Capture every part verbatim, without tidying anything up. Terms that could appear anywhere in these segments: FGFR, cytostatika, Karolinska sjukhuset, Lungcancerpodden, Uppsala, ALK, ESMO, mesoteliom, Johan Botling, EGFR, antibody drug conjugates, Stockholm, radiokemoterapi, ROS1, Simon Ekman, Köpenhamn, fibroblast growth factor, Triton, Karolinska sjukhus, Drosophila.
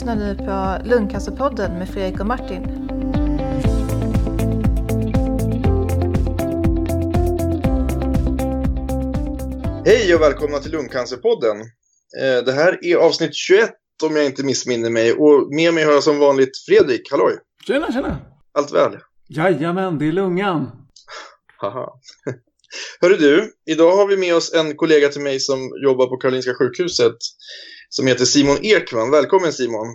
lyssnar nu på Lungcancerpodden med Fredrik och Martin. Hej och välkomna till Lungcancerpodden. Det här är avsnitt tjugoett om jag inte missminner mig. Och med mig har jag som vanligt Fredrik. Halloj! Tjena, tjena! Allt väl? Jajamän, det är lungan. Haha. Hörru du, idag har vi med oss en kollega till mig som jobbar på Karolinska sjukhuset som heter Simon Ekman. Välkommen Simon!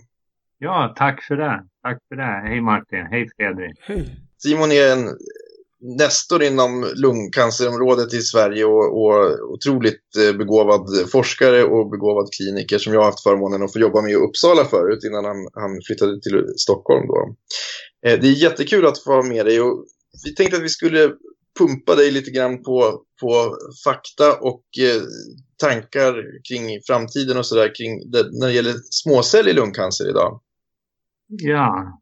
Ja, tack för det. Tack för det. Hej Martin, hej Fredrik. Hej. Simon är en nestor inom lungcancerområdet i Sverige och, och otroligt begåvad forskare och begåvad kliniker som jag har haft förmånen att få jobba med i Uppsala förut innan han, han flyttade till Stockholm då. Det är jättekul att få ha med dig och vi tänkte att vi skulle pumpa dig lite grann på, på fakta och eh, tankar kring framtiden och sådär kring det, när det gäller småcell i lungcancer idag. Ja,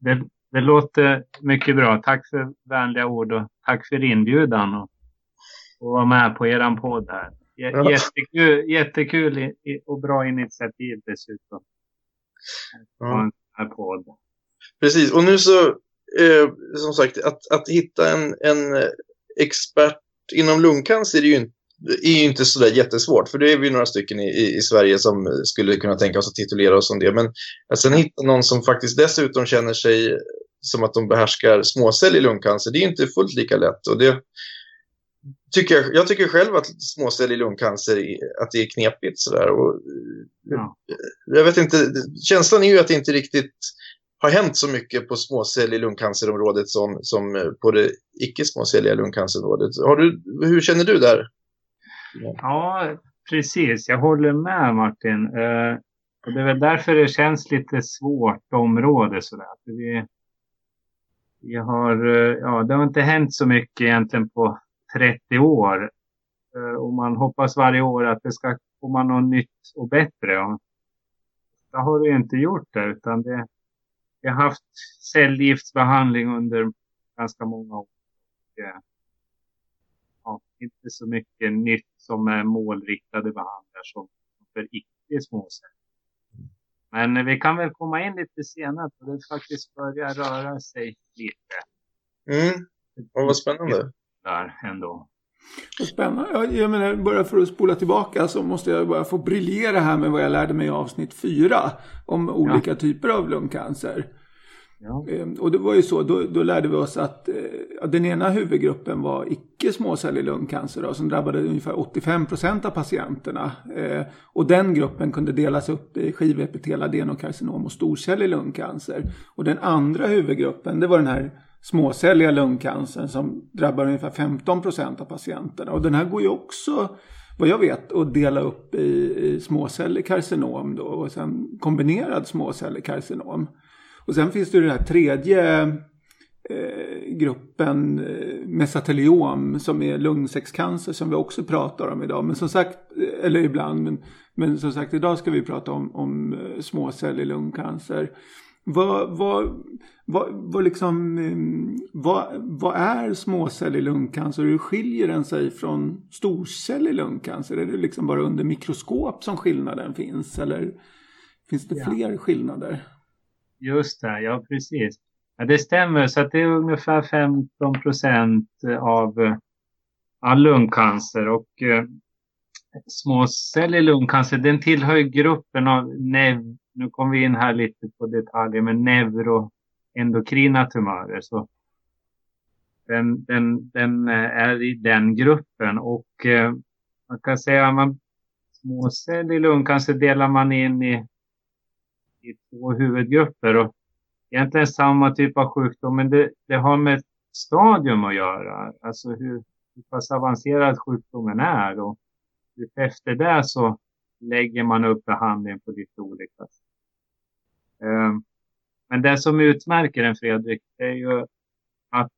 det, det låter mycket bra. Tack för vänliga ord och tack för inbjudan och, och vara med på eran podd här. J- ja. Jättekul, jättekul i, i, och bra initiativ dessutom. Ja. Podd. Precis, och nu så Eh, som sagt, att, att hitta en, en expert inom lungcancer är ju inte, är ju inte sådär jättesvårt. För det är vi några stycken i, i Sverige som skulle kunna tänka oss att titulera oss om det. Men att sen hitta någon som faktiskt dessutom känner sig som att de behärskar småcell i lungcancer, det är ju inte fullt lika lätt. Och det tycker jag, jag tycker själv att småcell i lungcancer är, att det är knepigt sådär. Och, ja. Jag vet inte, känslan är ju att det inte riktigt har hänt så mycket på småcell i lungcancerområdet som, som på det icke-småcelliga lungcancerområdet. Har du, hur känner du där? Ja, precis. Jag håller med Martin. Eh, och det är väl därför det känns lite svårt område. Sådär. Vi, vi har, ja, det har inte hänt så mycket egentligen på trettio år. Eh, och man hoppas varje år att det ska komma något nytt och bättre. Ja. Det har det ju inte gjort det, utan det jag har haft cellgiftsbehandling under ganska många år. Ja, inte så mycket nytt som är målriktade behandlingar som för icke-småceller. Men vi kan väl komma in lite senare och det faktiskt börjar röra sig lite. Mm, och vad spännande. Där ändå. Spännande. Jag menar, bara för att spola tillbaka så måste jag bara få briljera här med vad jag lärde mig i avsnitt fyra om olika ja. typer av lungcancer. Ja. Och det var ju så, då, då lärde vi oss att ja, den ena huvudgruppen var icke-småcellig lungcancer då, som drabbade ungefär åttiofem procent av patienterna. Eh, och den gruppen kunde delas upp i skivepitel, adenokarcinom och storcellig lungcancer. Och den andra huvudgruppen, det var den här småcelliga lungcancern som drabbar ungefär femton procent av patienterna. Och den här går ju också, vad jag vet, att dela upp i, i småcellig karcinom då, och sen kombinerad småcellig karcinom. Och sen finns det ju den här tredje eh, gruppen eh, mesoteliom som är lungsäckscancer som vi också pratar om idag. Men som sagt, eller ibland, men, men som sagt idag ska vi prata om, om småcellig lungcancer. Vad, vad, vad, vad, liksom, vad, vad är småcell i lungcancer? Hur skiljer den sig från storcell i lungcancer? Är det liksom bara under mikroskop som skillnaden finns? Eller finns det fler ja. skillnader? Just det, ja precis. Ja, det stämmer så att det är ungefär femton procent av all lungcancer. Och eh, småcell i lungcancer, den tillhör gruppen av nev. Nu kommer vi in här lite på detaljer med neuroendokrina tumörer. Så den, den, den är i den gruppen. Och eh, man kan säga att man, småcell i lungcancer delar man in i, i två huvudgrupper. Och egentligen samma typ av sjukdom. Men det, det har med stadium att göra. Alltså hur, hur pass avancerad sjukdomen är. Och efter det så lägger man upp behandlingen på lite olika eh, men det som utmärker den Fredrik är ju att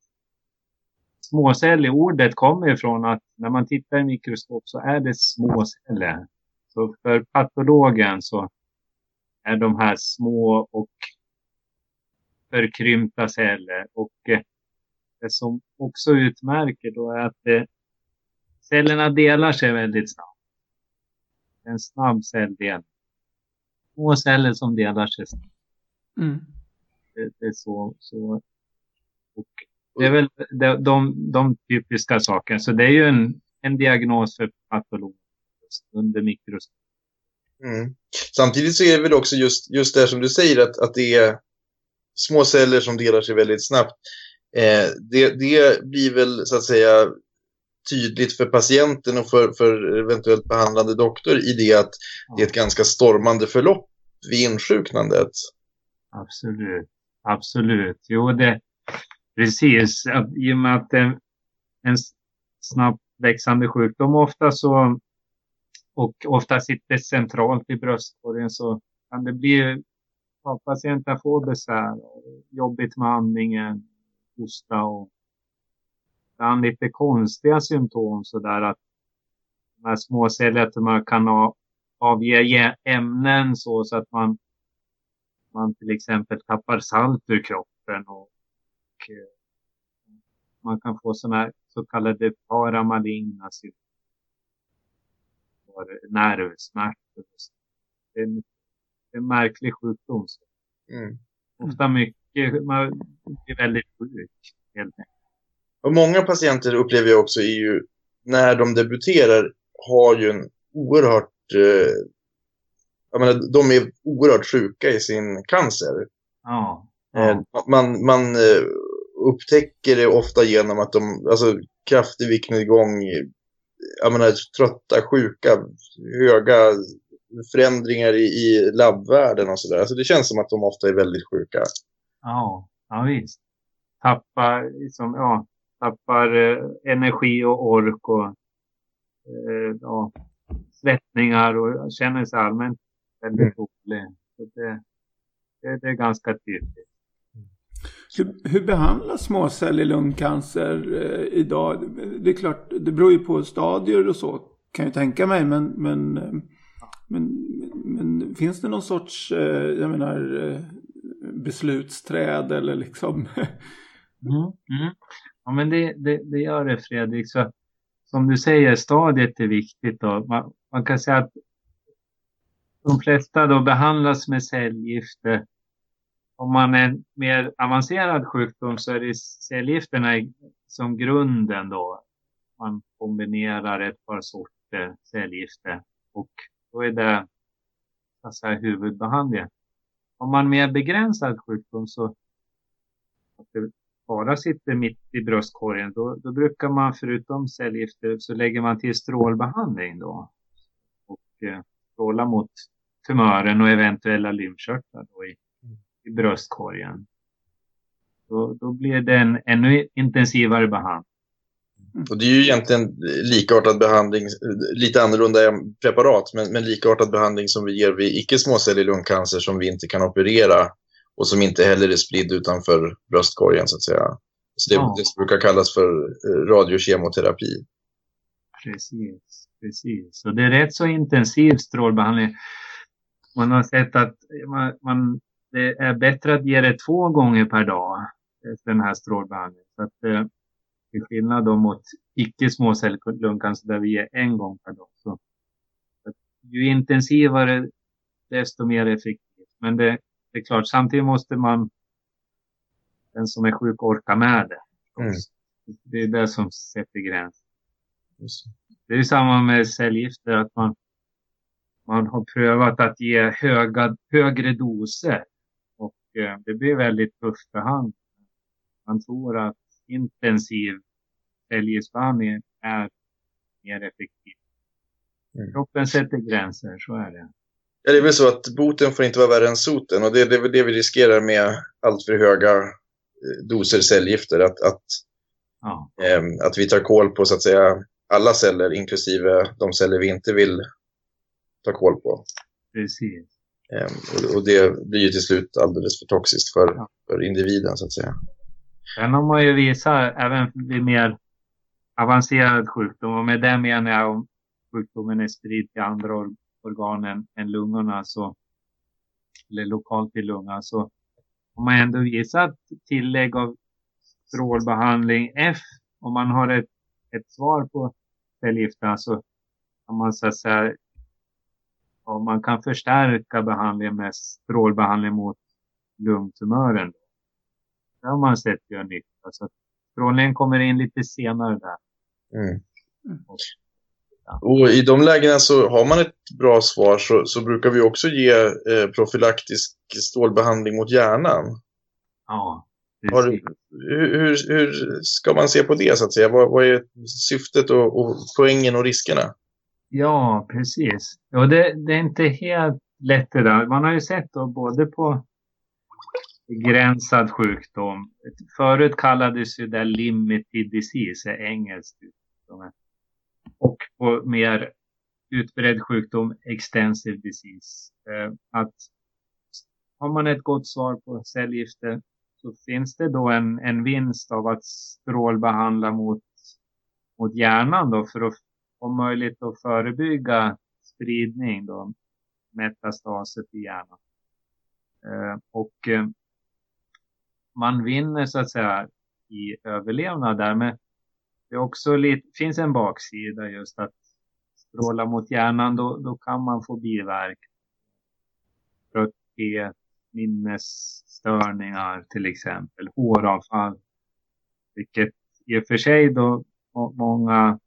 småcell i ordet kommer ifrån att när man tittar i mikroskop så är det småceller. Så för patologen så är de här små och förkrympta celler. Och eh, det som också utmärker då är att eh, cellerna delar sig väldigt snabbt. En snabb celldel. små celler som delar sig. Mm. Det, det är så, så. Och det är väl de, de, de typiska sakerna. Så det är ju en, en diagnos för patologen under mikroskop. Mm. Samtidigt så är det väl också just, just det som du säger att, att det är små celler som delar sig väldigt snabbt. Eh, det, det blir väl så att säga tydligt för patienten och för, för eventuellt behandlande doktor i det att det är ett ganska stormande förlopp vid insjuknandet. Absolut, absolut. Jo, det precis. I och med att en, en snabbt växande sjukdom ofta så och ofta sitter centralt i bröstkorgen så kan det bli att patienten får besvär, jobbigt med andningen, hosta och ibland lite konstiga symptom sådär att de här småcellerna kan avge ämnen så, så att man, man till exempel tappar salt ur kroppen och, och man kan få sådana här så kallade paramaligna symptom. Nervsmärtor. Det är en, en märklig sjukdom. Mm. Ofta mycket, man är väldigt sjuk helt enkelt. Och många patienter upplever jag också är ju, när de debuterar har ju en oerhört, eh, jag menar, de är oerhört sjuka i sin cancer. Ja. Ja. Eh, man, man eh, upptäcker det ofta genom att de, alltså kraftig viktnedgång, jag menar, trötta, sjuka, höga förändringar i, i labbvärlden och sådär. Alltså det känns som att de ofta är väldigt sjuka. Ja, ja visst. Tappar, liksom, ja, tappar eh, energi och ork och eh, ja, svettningar och känner sig allmänt väldigt rolig. Mm. Det, det, det är ganska tydligt. Hur, hur behandlas småcell i lungcancer eh, idag? Det är klart, det beror ju på stadier och så kan jag tänka mig, men, men, men, men finns det någon sorts eh, jag menar, eh, beslutsträd eller liksom? Mm, mm. Ja, men det, det, det gör det, Fredrik. Så, som du säger, stadiet är viktigt. Då. Man, man kan säga att de flesta då behandlas med cellgifter. Om man är en mer avancerad sjukdom så är det cellgifterna som grunden då. Man kombinerar ett par sorter cellgifter och då är det alltså huvudbehandling. Om man är mer begränsad sjukdom så att det bara sitter mitt i bröstkorgen då, då brukar man förutom cellgifter så lägger man till strålbehandling då. Och eh, stråla mot tumören och eventuella lymfkörtlar då i i bröstkorgen. Då, då blir det en ännu intensivare behandling. Mm. Och det är ju egentligen likartad behandling, lite annorlunda preparat, men, men likartad behandling som vi ger vid icke-småcellig lungcancer som vi inte kan operera och som inte heller är spridd utanför bröstkorgen så att säga. Så det, ja. Det brukar kallas för radiokemoterapi. Precis, precis. Så det är rätt så intensiv strålbehandling. Man har sett att man, man det är bättre att ge det två gånger per dag, den här strålbehandlingen. Så att eh, till skillnad då mot icke-småcellslungcancer där vi ger en gång per dag. Så, att ju intensivare desto mer effektivt. Men det, det är klart, samtidigt måste man, den som är sjuk, orka med det. Mm. Det är det som sätter gräns. Det är ju samma med cellgifter att man, man har prövat att ge höga, högre doser. Och eh, det blir väldigt tufft för hand. Man tror att intensiv cellgiftsbehandling är mer effektiv. Mm. Kroppen sätter gränser, så är det. Ja, det är väl så att boten får inte vara värre än soten. Och det, det är väl det vi riskerar med allt för höga doser cellgifter. Att, att, ja. eh, att vi tar koll på så att säga alla celler, inklusive de celler vi inte vill ta koll på. Precis. Och det blir ju till slut alldeles för toxiskt för, ja. för individen så att säga. Sen har man ju visat även vid mer avancerad sjukdom, och med det menar jag om sjukdomen är spridd till andra organ än, än lungorna så, eller lokalt i lungan, så har man ändå visat tillägg av strålbehandling F om man har ett, ett svar på cellgifterna så kan man så att säga Och man kan förstärka behandlingen med strålbehandling mot lungtumören. Det har man sett gör nytta. Så strålningen kommer in lite senare där. Mm. Och, ja. Och i de lägena så har man ett bra svar så, så brukar vi också ge eh, profylaktisk strålbehandling mot hjärnan. Ja. Har, hur, hur, hur ska man se på det så att säga? Vad, vad är syftet och, och poängen och riskerna? Ja, precis. Ja, det, det är inte helt lätt det där. Man har ju sett då både på begränsad sjukdom. Förut kallades ju det limited disease, är engelskt. Och på mer utbredd sjukdom, extensive disease. Att har man ett gott svar på cellgifter så finns det då en, en vinst av att strålbehandla mot, mot hjärnan då för att om möjligt att förebygga spridning då, metastaser i hjärnan. Eh, och eh, man vinner så att säga i överlevnad där, men det är också lite, finns en baksida just att stråla mot hjärnan då, då kan man få biverk, trötthet, minnesstörningar till exempel, håravfall, vilket i och för sig då många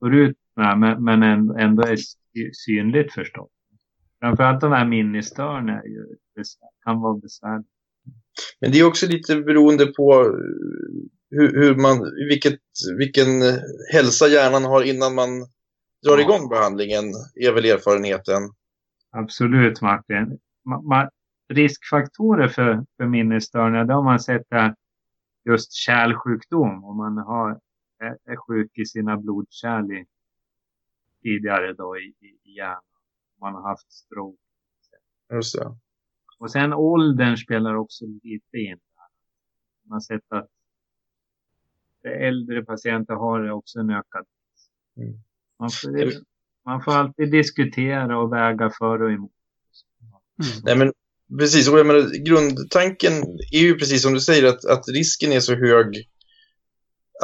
går ut med, men ändå är synligt förstås. Framförallt de här minnesstörningarna kan vara besvärligt. Men det är också lite beroende på hur, hur man, vilket, vilken hälsa hjärnan har innan man drar ja. igång behandlingen, är väl erfarenheten. Absolut, Martin. Man, man, riskfaktorer för, för minnesstörningar, då har man sett där just kärlsjukdom, om man har är sjuk i sina blodkärl i, tidigare då i, i hjärnan. Man har haft stroke. Just det. Och sen åldern spelar också lite in. Man har sett att äldre patienter har också en ökad. Mm. Man, får, man får alltid diskutera och väga för och emot. Mm. Nej, men precis. Och jag menar, grundtanken är ju precis som du säger att, att risken är så hög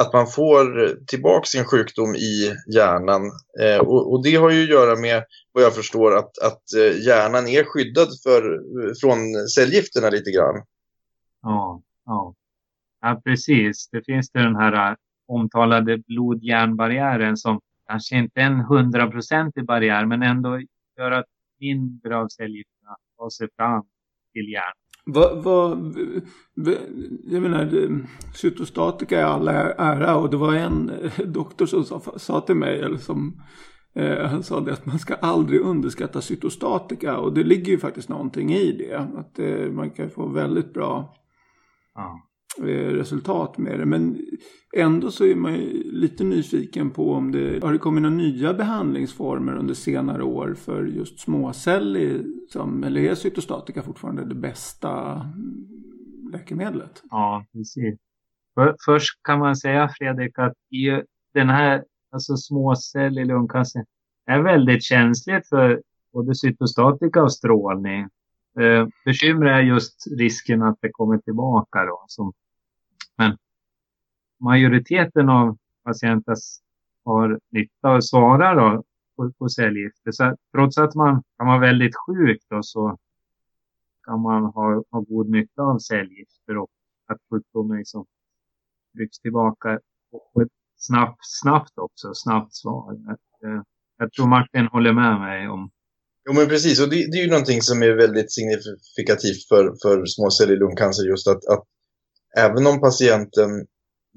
att man får tillbaka sin sjukdom i hjärnan. Eh, och, och det har ju att göra med, vad jag förstår, att, att hjärnan är skyddad för, från cellgifterna lite grann. Ja, ja. Ja, precis. Det finns det den här omtalade blod-hjärnbarriären som kanske inte är en hundraprocentig barriär, men ändå gör att mindre av cellgifterna tar sig fram till hjärnan. Vad, vad, jag menar, cytostatika är all ära, och det var en doktor som sa, sa till mig, eller som eh, han sa det, att man ska aldrig underskatta cytostatika, och det ligger ju faktiskt någonting i det, att eh, man kan få väldigt bra eh, resultat med det, men ändå så är man ju lite nyfiken på om det har det kommit några nya behandlingsformer under senare år för just småcellig, som, eller är cytostatika fortfarande det bästa läkemedlet? Ja, precis. För, först kan man säga, Fredrik, att i den här alltså småcell i lungcancer är väldigt känsligt för både cytostatika och strålning. Eh, bekymret är just risken att det kommer tillbaka då, som, men majoriteten av patienter har nytta och svarar då på, på cellgifter. Så trots att man kan vara väldigt sjuk då, så kan man ha, ha god nytta av cellgifter och att sjukdomen liksom rycks tillbaka och snabbt, snabbt också, snabbt svar. Jag, jag tror Martin håller med mig om. Jo, men precis, och det, det är ju någonting som är väldigt signifikativt för, för småcellig lungcancer, just att, att även om patienten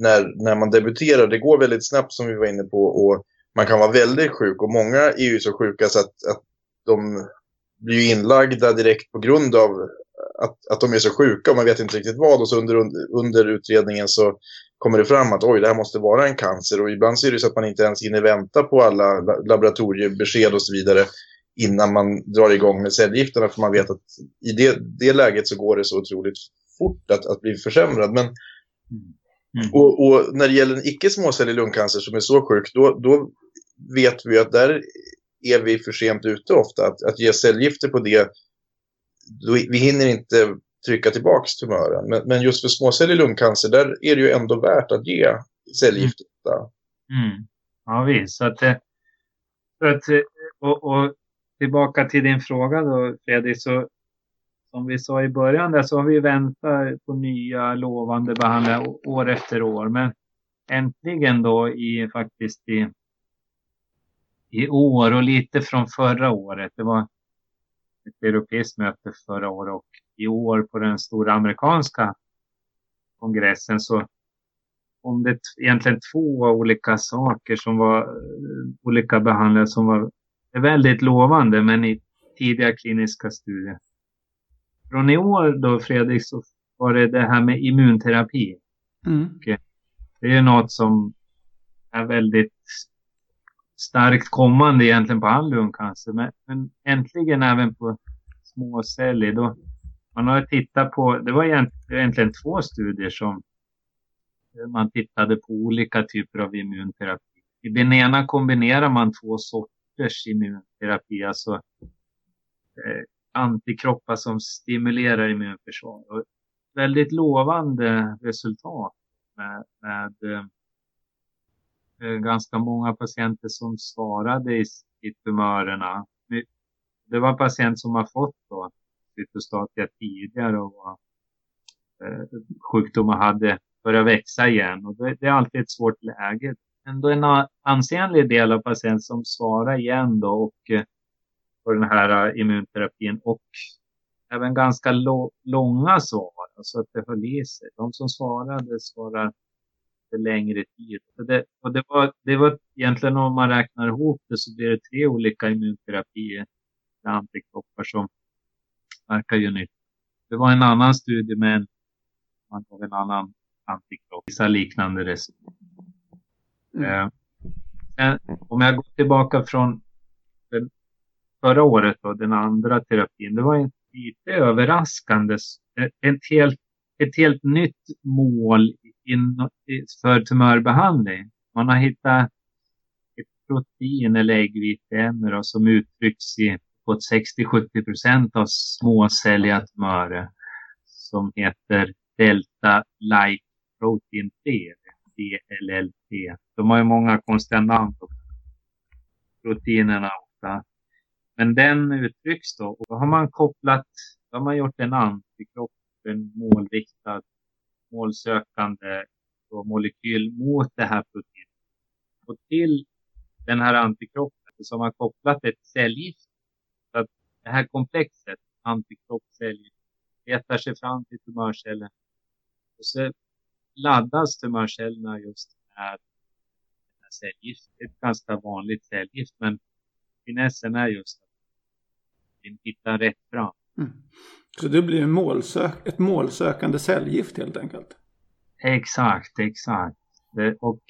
När, när man debuterar, det går väldigt snabbt som vi var inne på, och man kan vara väldigt sjuk, och många är ju så sjuka så att, att de blir inlagda direkt på grund av att, att de är så sjuka och man vet inte riktigt vad, och så under, under utredningen så kommer det fram att oj, det här måste vara en cancer, och ibland så är det så att man inte ens hinner vänta på alla laboratoriebesked och så vidare innan man drar igång med cellgifterna, för man vet att i det, det läget så går det så otroligt fort att, att bli försämrad. Men Mm. Och, och när det gäller en icke-småcellig lungcancer som är så sjuk, då, då vet vi att där är vi för sent ute ofta. Att, att ge cellgifter på det, då, vi hinner inte trycka tillbaka tumören. Men, men just för småcellig lungcancer, där är det ju ändå värt att ge cellgifter. Mm. Mm. Ja, visst. Att, att, och, och tillbaka till din fråga då, Fredrik, så som vi sa i början där, så har vi väntat på nya lovande behandlingar år efter år, men äntligen då i faktiskt i, i år och lite från förra året. Det var ett europeiskt möte förra året och i år på den stora amerikanska kongressen, så om det egentligen två olika saker som var olika behandlingar som var väldigt lovande, men i tidiga kliniska studier. Från i år då, Fredrik, så var det det här med immunterapi. Mm. Det är något som är väldigt starkt kommande egentligen på all lungcancer, men, men äntligen även på småceller då. Man har tittat på, det var egentligen två studier som man tittade på olika typer av immunterapi. I den ena kombinerar man två sorters immunterapi, alltså eh, antikroppar som stimulerar immunförsvar. Och väldigt lovande resultat med, med eh, ganska många patienter som svarade i, i tumörerna. Det var patienter som har fått då cytostatika tidigare och eh, sjukdomar hade börja växa igen, och det är alltid ett svårt läge. Ändå en ansenlig del av patienten som svarar igen då och på den här immunterapin, och även ganska lo- långa svar, så att det höll i sig. De som svarade svarade längre tid. Det, och det var, det var egentligen, om man räknar ihop det så blir det tre olika immunterapier med antikroppar som verkar ju nytt. Det var en annan studie, men man har en annan antikroppar, liknande resultat. Mm. Eh, om jag går tillbaka från den, förra året då, den andra terapin, det var en lite överraskande, ett helt, ett helt nytt mål in, för tumörbehandling. Man har hittat ett protein eller äggviteämne som uttrycks i, på sextio till sjuttio procent av småcelliga tumörer, som heter delta-like protein tre, D L L tre. De har ju många konstiga namn på proteinerna ofta. Men den uttrycks då, och då har man kopplat, då har man gjort en antikropp, en målriktad, målsökande då, molekyl mot det här proteinet. Och till den här antikroppen så har man kopplat ett cellgift. Så att det här komplexet, antikroppscellgift, letar sig fram till tumörceller. Och så laddas tumörcellerna just med cellgift. Det är ett ganska vanligt cellgift, men finessen är just att den hittar rätt fram. Mm. Så det blir en målsök- ett målsökande cellgift helt enkelt? Exakt, exakt. Det, och,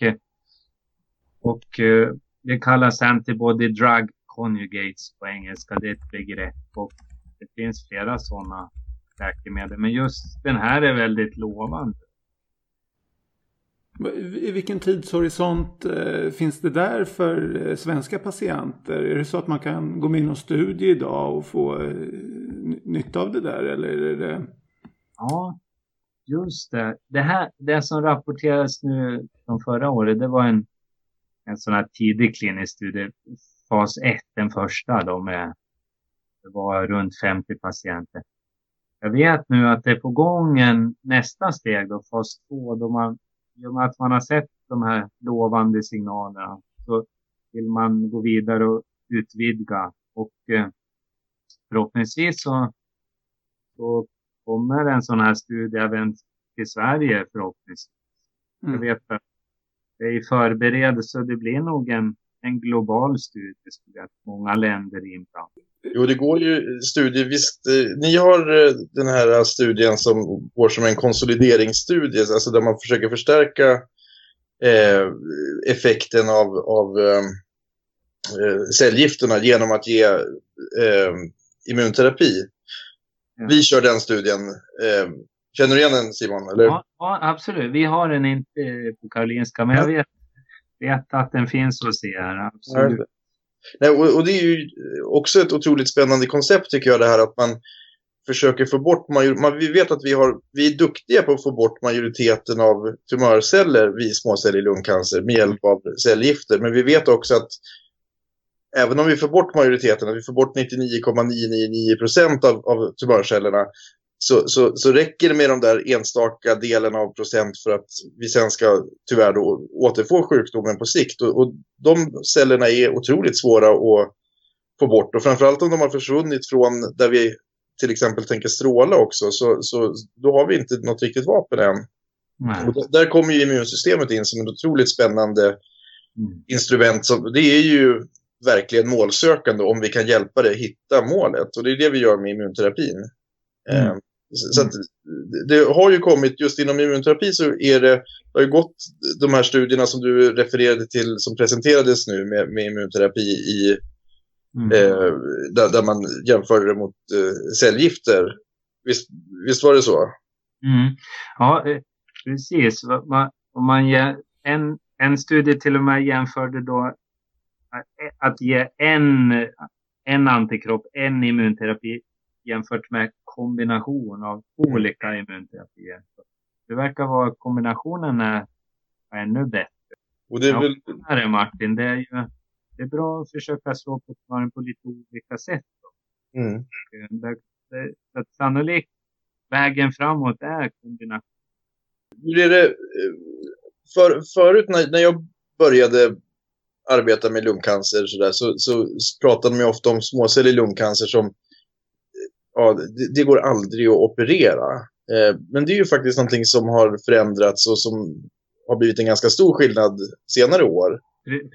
och det kallas antibody drug conjugates på engelska. Det är ett begrepp, och det finns flera sådana läkemedel. Men just den här är väldigt lovande. I vilken tidshorisont finns det där för svenska patienter? Är det så att man kan gå med i någon studie idag och få nytta av det där? Eller är det... Ja, just det. Det här, det som rapporteras nu från förra året, det var en, en sån här tidig klinisk studie, fas ett, den första. De är, det var runt femtio patienter. Jag vet nu att det är på gång en nästa steg, då, fas två, då man, i och med att man har sett de här lovande signalerna, så vill man gå vidare och utvidga. Och eh, förhoppningsvis så, så kommer en sån här studie även till Sverige förhoppningsvis. Mm. Jag vet att det är i förberedelse, det blir nog en, en global studie, att många länder inblandade. Jo, det går ju studier. Visst, ni har den här studien som går som en konsolideringsstudie, alltså där man försöker förstärka eh, effekten av, av eh, cellgifterna genom att ge eh, immunterapi. Ja. Vi kör den studien. Eh, känner du igen den, Simon? Eller? Ja, ja, absolut. Vi har den inte på Karolinska, men jag vet, vet att den finns att se här. Absolut. Ja. Nej, och det är ju också ett otroligt spännande koncept, tycker jag, det här att man försöker få bort major- man, vi vet att vi, har, vi är duktiga på att få bort majoriteten av tumörceller vid småceller i lungcancer med hjälp av cellgifter, men vi vet också att även om vi får bort majoriteten, att vi får bort nittionio komma nio nio nio procent av, av tumörcellerna, så, så, så räcker det med de där enstaka delen av procent för att vi sen ska tyvärr då återfå sjukdomen på sikt. Och, och de cellerna är otroligt svåra att få bort. Och framförallt om de har försvunnit från där vi till exempel tänker stråla också, så, så då har vi inte något riktigt vapen än. Mm. Och där kommer ju immunsystemet in som en otroligt spännande mm. instrument. Som, det är ju verkligen målsökande om vi kan hjälpa det hitta målet. Och det är det vi gör med immunterapin. Mm. Så att det har ju kommit just inom immunterapi, så är det, det har ju gått de här studierna som du refererade till som presenterades nu med, med immunterapi i, mm. eh, där, där man jämförde det mot eh, cellgifter. Visst, visst var det så? Mm. Ja, precis. Om man jäm, en, en studie till och med jämförde då att ge en, en antikropp, en immunterapi jämfört med kombination av olika immunterapier. Det verkar vara kombinationen är ännu bättre. Och det är väl... ja, det, Martin, det är ju det är bra att försöka slå på tumören på lite olika sätt. Då. Mm. Det, det, så att sannolikt vägen framåt är kombination. Är det, för, förut när, när jag började arbeta med lungcancer så, där, så, så pratade man ofta om småcellig lungcancer som ja, det, det går aldrig att operera. Eh, men det är ju faktiskt någonting som har förändrats och som har blivit en ganska stor skillnad senare år.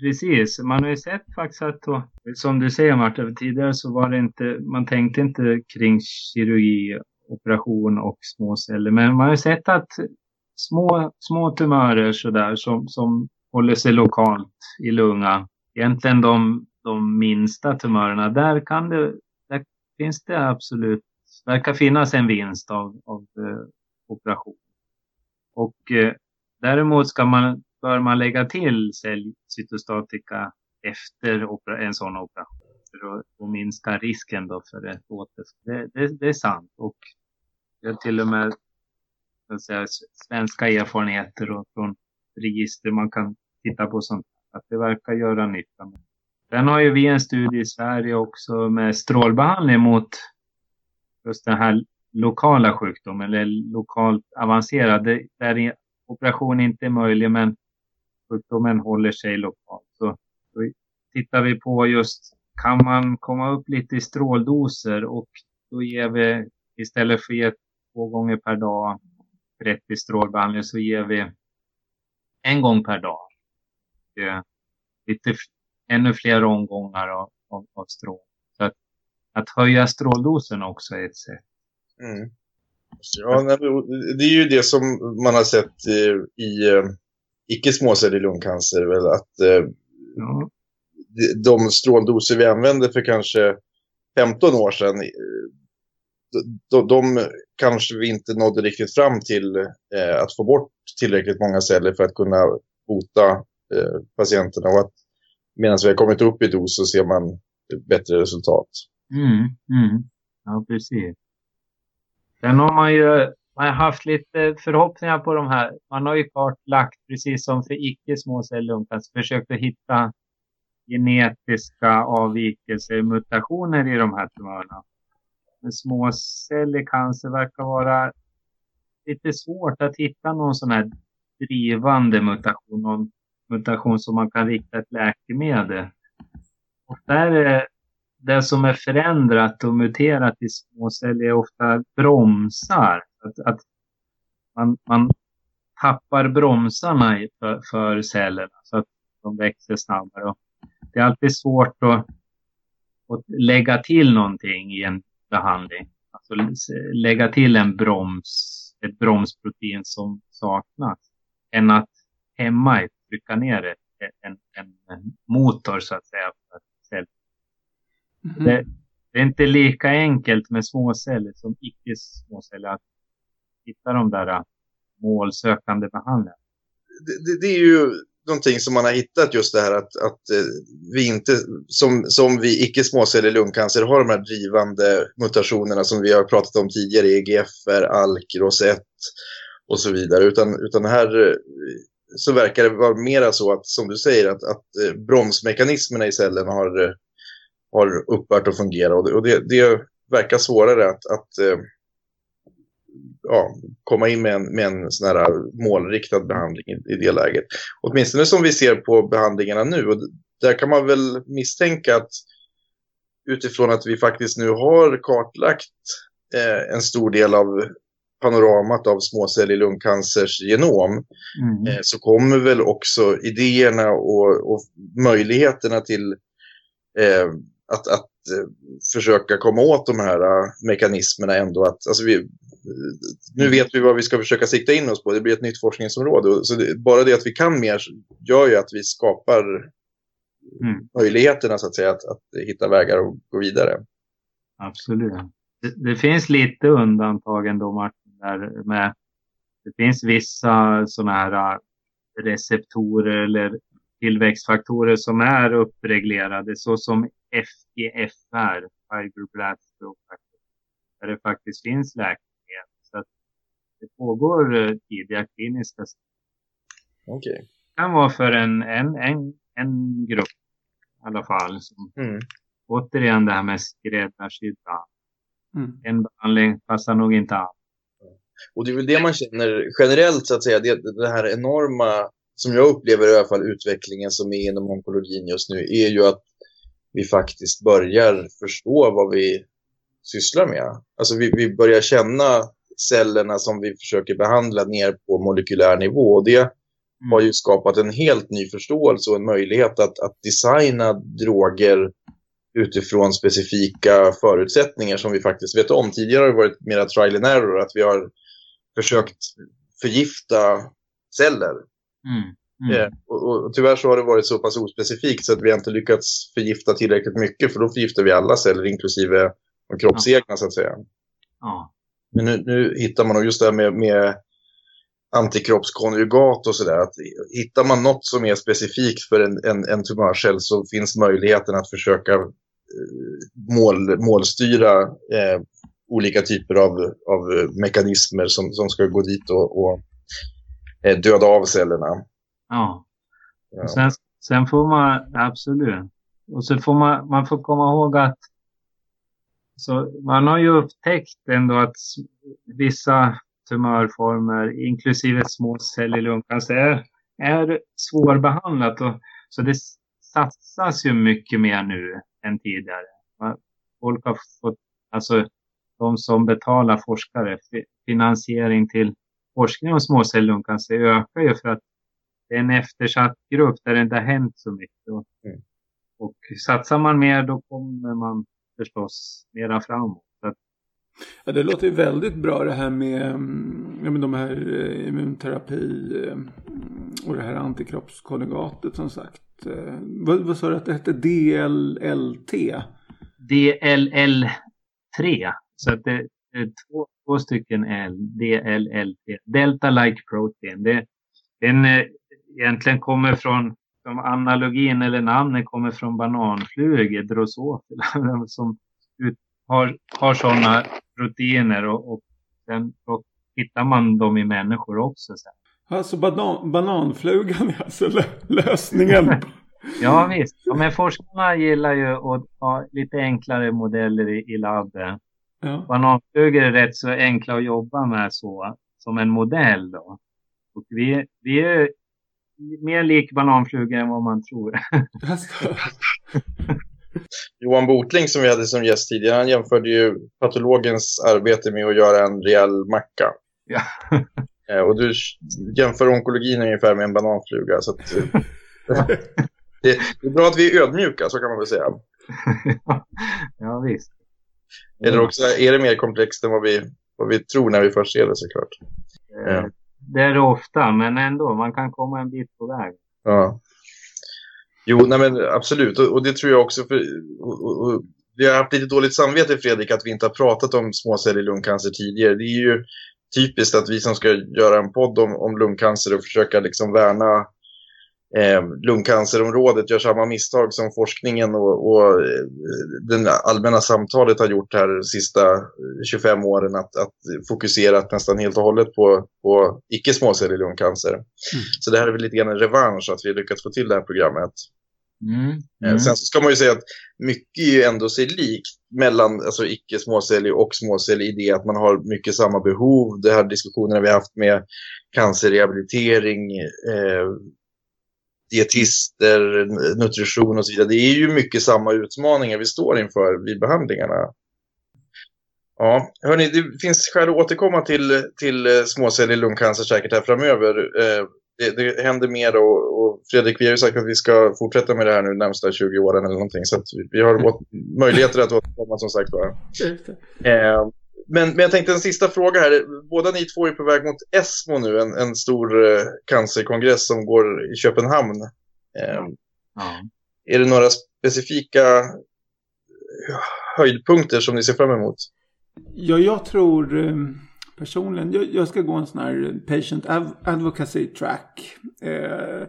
Precis, man har ju sett faktiskt att då, som du säger Martin, tidigare så var det inte, man tänkte inte kring kirurgi, operation och småceller. Men man har ju sett att små, små tumörer så där, som, som håller sig lokalt i lungan, egentligen de, de minsta tumörerna, där kan det finns det absolut, verkar finnas en vinst av, av eh, operation. Och eh, däremot ska man, bör man lägga till cellcytostatika efter opera, en sån operation för att och minska risken då för ett återfall. Det, det, det är sant, och jag har till och med jag säga, svenska erfarenheter och från register man kan titta på sånt, att det verkar göra nytta med. Den har ju vi en studie i Sverige också med strålbehandling mot just den här lokala sjukdomen eller lokalt avancerade där operation inte är möjlig men sjukdomen håller sig lokalt. Så, så tittar vi på just kan man komma upp lite i stråldoser och då ger vi istället för ett, två gånger per dag trettio strålbehandling så ger vi en gång per dag. Det, lite ännu fler omgångar av, av, av strål. Så att, att höja stråldosen också är ett sätt. Mm. Ja, det är ju det som man har sett i, i icke-småcellig lungcancer. Väl? Att, ja. De stråldoser vi använde för kanske femton år sedan, de, de kanske vi inte nådde riktigt fram till att få bort tillräckligt många celler för att kunna bota patienterna. Och att medan vi har kommit upp i dos så ser man bättre resultat. Mm, mm. Ja, precis. Sen har man ju man har haft lite förhoppningar på de här. Man har ju kartlagt, precis som för icke-småcellig lungcancer, försökt att hitta genetiska avvikelser, mutationer i de här tumörerna. Men småcellig cancer verkar vara lite svårt att hitta någon sån här drivande mutation, någon mutation som man kan rikta ett läkemedel. Och där är det som är förändrat och muterat i småceller är ofta bromsar. Att, att man, man tappar bromsarna för, för cellerna så att de växer snabbare. Och det är alltid svårt att, att lägga till någonting i en behandling. Alltså lägga till en broms, ett bromsprotein som saknas. Än att hämma ett trycka ner en, en, en motor så att säga. Mm. Det, det är inte lika enkelt med småceller som icke-småceller att hitta de där målsökande behandlingarna. Det, det, det är ju någonting som man har hittat just det här att, att vi inte, som, som vi icke-småceller lungcancer har de här drivande mutationerna som vi har pratat om tidigare, E G F R, A L K, R O S ett och så vidare. Utan, utan här så verkar det vara mera så att, som du säger, att, att bromsmekanismerna i cellen har har upphört att fungera. Och det, och det, det verkar svårare att, att eh, ja, komma in med en, med en sån här målriktad behandling i, i det läget. Åtminstone som vi ser på behandlingarna nu. Och där kan man väl misstänka att utifrån att vi faktiskt nu har kartlagt eh, en stor del av panoramat av småcellig lungcancers genom, mm. eh, så kommer väl också idéerna och, och möjligheterna till eh, att, att eh, försöka komma åt de här eh, mekanismerna ändå. Att, alltså vi, nu vet vi vad vi ska försöka sikta in oss på. Det blir ett nytt forskningsområde. Så det, bara det att vi kan mer gör ju att vi skapar mm. möjligheterna så att säga att, att hitta vägar och gå vidare. Absolut. Det, det finns lite undantag ändå, Martin, där med, det finns vissa sådana här receptorer eller tillväxtfaktorer som är uppreglerade, så som F G F R, fibroblast growth factor, där det faktiskt finns läkemedel. Så att det pågår tidiga kliniska studier. Okej. Okay. Det kan vara för en, en, en, en grupp i alla fall. Som, mm. återigen det här med skräddarsydda. Mm. En behandling passar nog inte an. Och det är väl det man känner generellt så att säga, det, det här enorma som jag upplever i alla fall utvecklingen som är inom onkologin just nu är ju att vi faktiskt börjar förstå vad vi sysslar med. Alltså vi, vi börjar känna cellerna som vi försöker behandla ner på molekylär nivå, och det mm. har ju skapat en helt ny förståelse och en möjlighet att, att designa droger utifrån specifika förutsättningar som vi faktiskt vet om. Tidigare har det varit mera trial and error, att vi har försökt förgifta celler. Mm. Mm. Eh, och, och tyvärr så har det varit så pass ospecifikt så att vi inte lyckats förgifta tillräckligt mycket, för då förgiftar vi alla celler inklusive de kroppsegna ja. så att säga. Ja. Men nu, nu hittar man just det här med, med antikroppskonjugat och sådär, att hittar man något som är specifikt för en, en, en tumörcell så finns möjligheten att försöka mål, målstyra eh, olika typer av, av mekanismer som, som ska gå dit och, och eh, döda av cellerna. Ja, ja. Sen, sen får man, absolut, och så får man, man får komma ihåg att så, man har ju upptäckt ändå att vissa tumörformer, inklusive småcell i lungcancer, är, är svårbehandlat. Och, så det satsas ju mycket mer nu än tidigare. Folk har fått, alltså de som betalar forskare, finansiering till forskning om småcell i lungcancer ökar ju, för att det är en eftersatt grupp där det inte har hänt så mycket. Och, mm. och satsar man mer, då kommer man förstås mera framåt. Ja, det låter väldigt bra det här med, ja, med de här immunterapi och det här antikroppskonjugatet som sagt. Vad, vad sa du att det hette? D L L T? D L L tre. Så att det är två, två stycken L. D L L T. Delta-like protein. Det, den egentligen kommer från, som analogin eller namnet kommer från bananflugor, Drosophila, som ut Har, har sådana proteiner och, och, den, och hittar man dem i människor också sen. Alltså banan, bananflugan är alltså lö, lösningen. Ja visst, ja, men forskarna gillar ju att ha lite enklare modeller i, i labben. Ja. Bananflugor är rätt så enkla att jobba med så, som en modell då. Och vi, vi är mer lik bananflugor än vad man tror. Johan Botling som vi hade som gäst tidigare, han jämförde ju patologens arbete med att göra en rejäl macka. Ja. Och du jämför onkologin ungefär med en bananfluga. Så att, det är bra att vi är ödmjuka, så kan man väl säga. Ja, visst. Eller också är det mer komplext än vad vi, vad vi tror när vi först ser det, såklart. Ja. Det är det ofta, men ändå, man kan komma en bit på väg. Ja. Jo, nej men absolut. Och, och det tror jag också. För, och, och, och, vi har haft lite dåligt samvete, Fredrik, att vi inte har pratat om småcellig lungcancer tidigare. Det är ju typiskt att vi som ska göra en podd om, om lungcancer och försöka liksom värna eh, lungcancerområdet gör samma misstag som forskningen och, och det allmänna samtalet har gjort här de sista tjugofem åren. Att, att fokusera nästan helt och hållet på, på icke-småcellig lungcancer. Mm. Så det här är väl lite grann en revansch att vi lyckats få till det här programmet. Mm. Mm. Sen så ska man ju säga att mycket ju ändå sig likt mellan alltså icke-småcellig och småcellig i det att man har mycket samma behov. Det här diskussionerna vi har haft med cancerrehabilitering, eh, dietister, nutrition och så vidare. Det är ju mycket samma utmaningar vi står inför vid behandlingarna. Ja, hörni, det finns skäl att återkomma till, till småcellig lungcancer säkert här framöver. Eh, det, det händer mer och, och Fredrik, vi har ju sagt att vi ska fortsätta med det här nu närmsta tjugo åren eller någonting. Så att vi, vi har åt, möjligheter att återkomma som sagt. Eh, men, men jag tänkte en sista fråga här. Båda ni två är på väg mot ESMO nu, en, en stor eh, cancerkongress som går i Köpenhamn. Eh, ja. Är det några specifika höjdpunkter som ni ser fram emot? Ja, jag tror personligen, jag, jag ska gå en sån här patient advocacy track eh,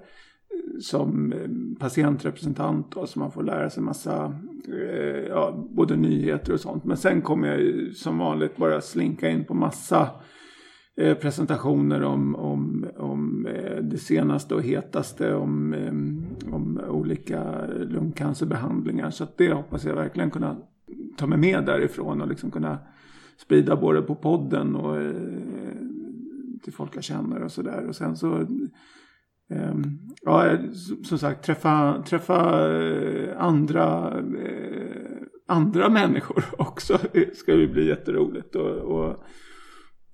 som patientrepresentant och så man får lära sig massa eh, ja, både nyheter och sånt. Men sen kommer jag som vanligt bara slinka in på massa eh, presentationer om, om, om eh, det senaste och hetaste om, eh, om olika lungcancerbehandlingar. Så att det hoppas jag verkligen kunna ta mig med därifrån och liksom kunna sprida både på podden och eh, till folk jag känner och sådär. Och sen så, eh, ja, som sagt, träffa, träffa andra, eh, andra människor också. Det ska ju bli jätteroligt. Och, och,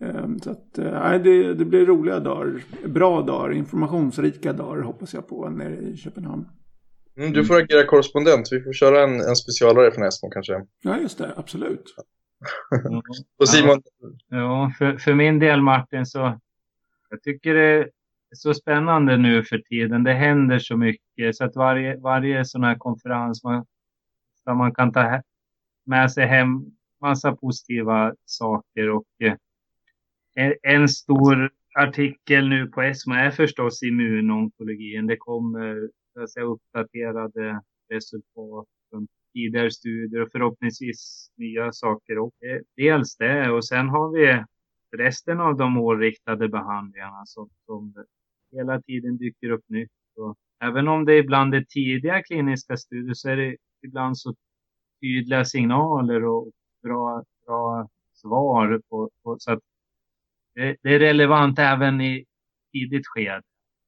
eh, så att, eh, det, det blir roliga dagar, bra dagar, informationsrika dagar hoppas jag på nere i Köpenhamn. Mm, du får agera korrespondent. Vi får köra en, en specialare från ESMO kanske. Ja, just det. Absolut. Mm. Och Simon? Ja, ja för, för min del, Martin, så jag tycker det är så spännande nu för tiden. Det händer så mycket. Så att varje, varje sån här konferens man, där man kan ta he- med sig hem massa positiva saker. Och eh, en stor artikel nu på ESMO är förstås immunonkologin. Det kommer alltså uppdaterade resultat från tidigare studier och förhoppningsvis nya saker. Och dels det, och sen har vi resten av de årriktade behandlingarna som, som hela tiden dyker upp nytt. Och även om det ibland är tidiga kliniska studier så är det ibland så tydliga signaler och bra, bra svar på, på, så att det, det är relevant även i tidigt skede.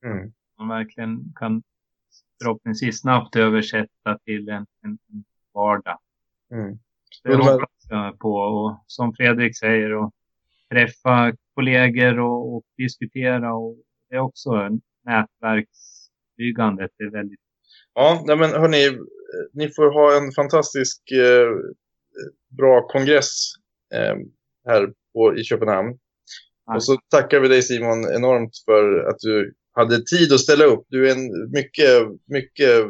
Mm. Man verkligen kan förhoppningsvis snabbt översätta till en, en vardag. Mm. Det hoppas jag på. Och som Fredrik säger, och träffa kollegor och, och diskutera. Och det är också nätverksbyggandet. Det är väldigt... Ja, nej men hörni, ni får ha en fantastisk eh, bra kongress eh, här på, i Köpenhamn. Tack. Och så tackar vi dig Simon enormt för att du hade tid att ställa upp. Du är en mycket, mycket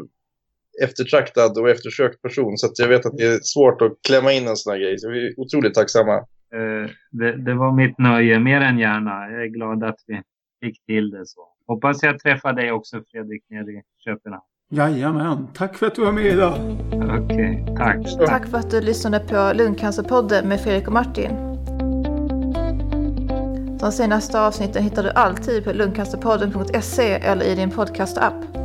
eftertraktad och eftersökt person. Så att jag vet att det är svårt att klämma in en sån här grej. Så vi är otroligt tacksamma. Uh, det, det var mitt nöje. Mer än gärna. Jag är glad att vi fick till det så. Hoppas jag träffar dig också Fredrik nere i Köpenhamn. Jajamän. Tack för att du var med idag. Okej, okay, tack. Tack för att du lyssnade på Lungcancerpodden med Fredrik och Martin. De senaste avsnitten hittar du alltid på lungcancerpodden punkt se eller i din podcast-app.